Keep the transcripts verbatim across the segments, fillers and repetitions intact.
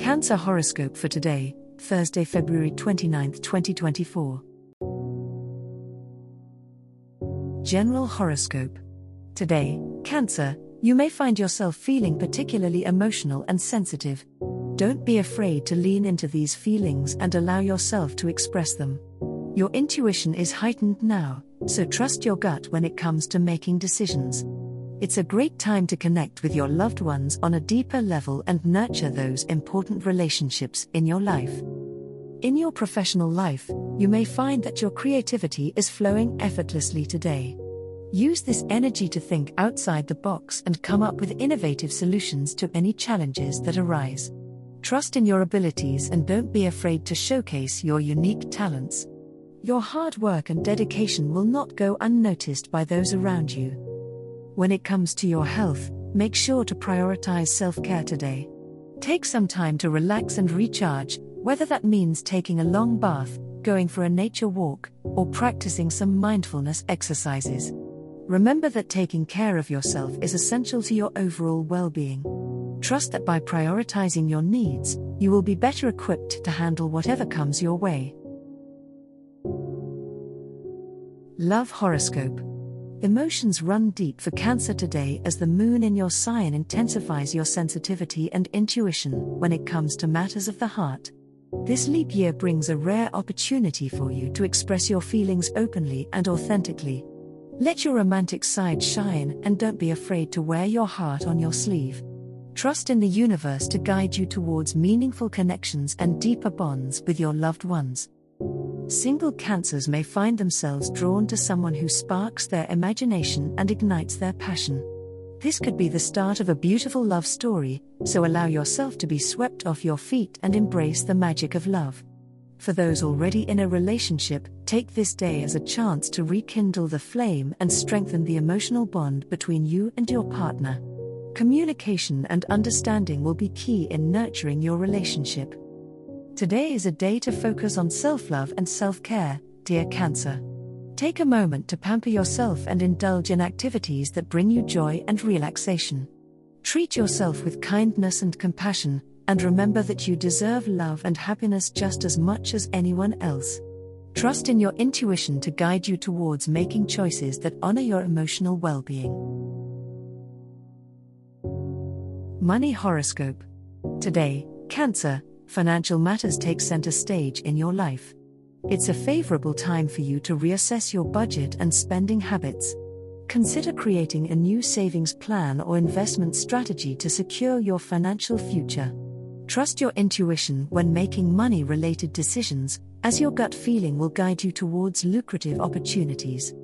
Cancer horoscope for today, Thursday, February twenty-ninth, twenty twenty-four. General horoscope. Today, Cancer, you may find yourself feeling particularly emotional and sensitive. Don't be afraid to lean into these feelings and allow yourself to express them. Your intuition is heightened now, so trust your gut when it comes to making decisions. It's a great time to connect with your loved ones on a deeper level and nurture those important relationships in your life. In your professional life, you may find that your creativity is flowing effortlessly today. Use this energy to think outside the box and come up with innovative solutions to any challenges that arise. Trust in your abilities and don't be afraid to showcase your unique talents. Your hard work and dedication will not go unnoticed by those around you. When it comes to your health, make sure to prioritize self-care today. Take some time to relax and recharge, whether that means taking a long bath, going for a nature walk, or practicing some mindfulness exercises. Remember that taking care of yourself is essential to your overall well-being. Trust that by prioritizing your needs, you will be better equipped to handle whatever comes your way. Love horoscope. Emotions run deep for Cancer today as the moon in your sign intensifies your sensitivity and intuition when it comes to matters of the heart. This leap year brings a rare opportunity for you to express your feelings openly and authentically. Let your romantic side shine and don't be afraid to wear your heart on your sleeve. Trust in the universe to guide you towards meaningful connections and deeper bonds with your loved ones. Single Cancers may find themselves drawn to someone who sparks their imagination and ignites their passion. This could be the start of a beautiful love story, so allow yourself to be swept off your feet and embrace the magic of love. For those already in a relationship, take this day as a chance to rekindle the flame and strengthen the emotional bond between you and your partner. Communication and understanding will be key in nurturing your relationship. Today is a day to focus on self-love and self-care, dear Cancer. Take a moment to pamper yourself and indulge in activities that bring you joy and relaxation. Treat yourself with kindness and compassion, and remember that you deserve love and happiness just as much as anyone else. Trust in your intuition to guide you towards making choices that honor your emotional well-being. Money horoscope. Today, Cancer, financial matters take center stage in your life. It's a favorable time for you to reassess your budget and spending habits. Consider creating a new savings plan or investment strategy to secure your financial future. Trust your intuition when making money-related decisions, as your gut feeling will guide you towards lucrative opportunities.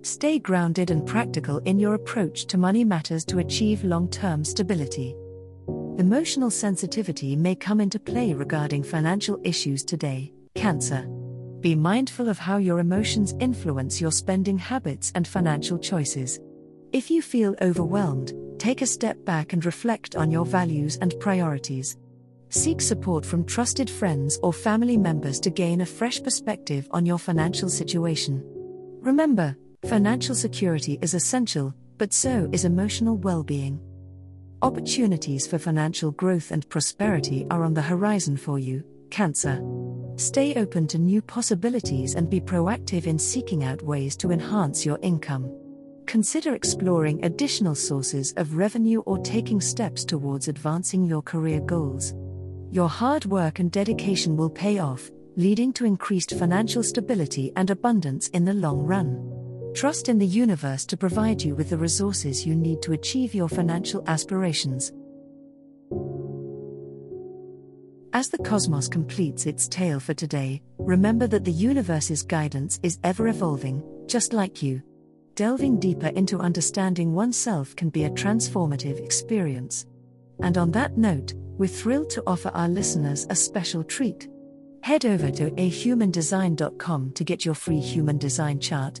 Stay grounded and practical in your approach to money matters to achieve long-term stability. Emotional sensitivity may come into play regarding financial issues today, Cancer. Be mindful of how your emotions influence your spending habits and financial choices. If you feel overwhelmed, take a step back and reflect on your values and priorities. Seek support from trusted friends or family members to gain a fresh perspective on your financial situation. Remember, financial security is essential, but so is emotional well-being. Opportunities for financial growth and prosperity are on the horizon for you, Cancer. Stay open to new possibilities and be proactive in seeking out ways to enhance your income. Consider exploring additional sources of revenue or taking steps towards advancing your career goals. Your hard work and dedication will pay off, leading to increased financial stability and abundance in the long run. Trust in the universe to provide you with the resources you need to achieve your financial aspirations. As the cosmos completes its tale for today, remember that the universe's guidance is ever-evolving, just like you. Delving deeper into understanding oneself can be a transformative experience. And on that note, we're thrilled to offer our listeners a special treat. Head over to a human design dot com to get your free Human Design chart,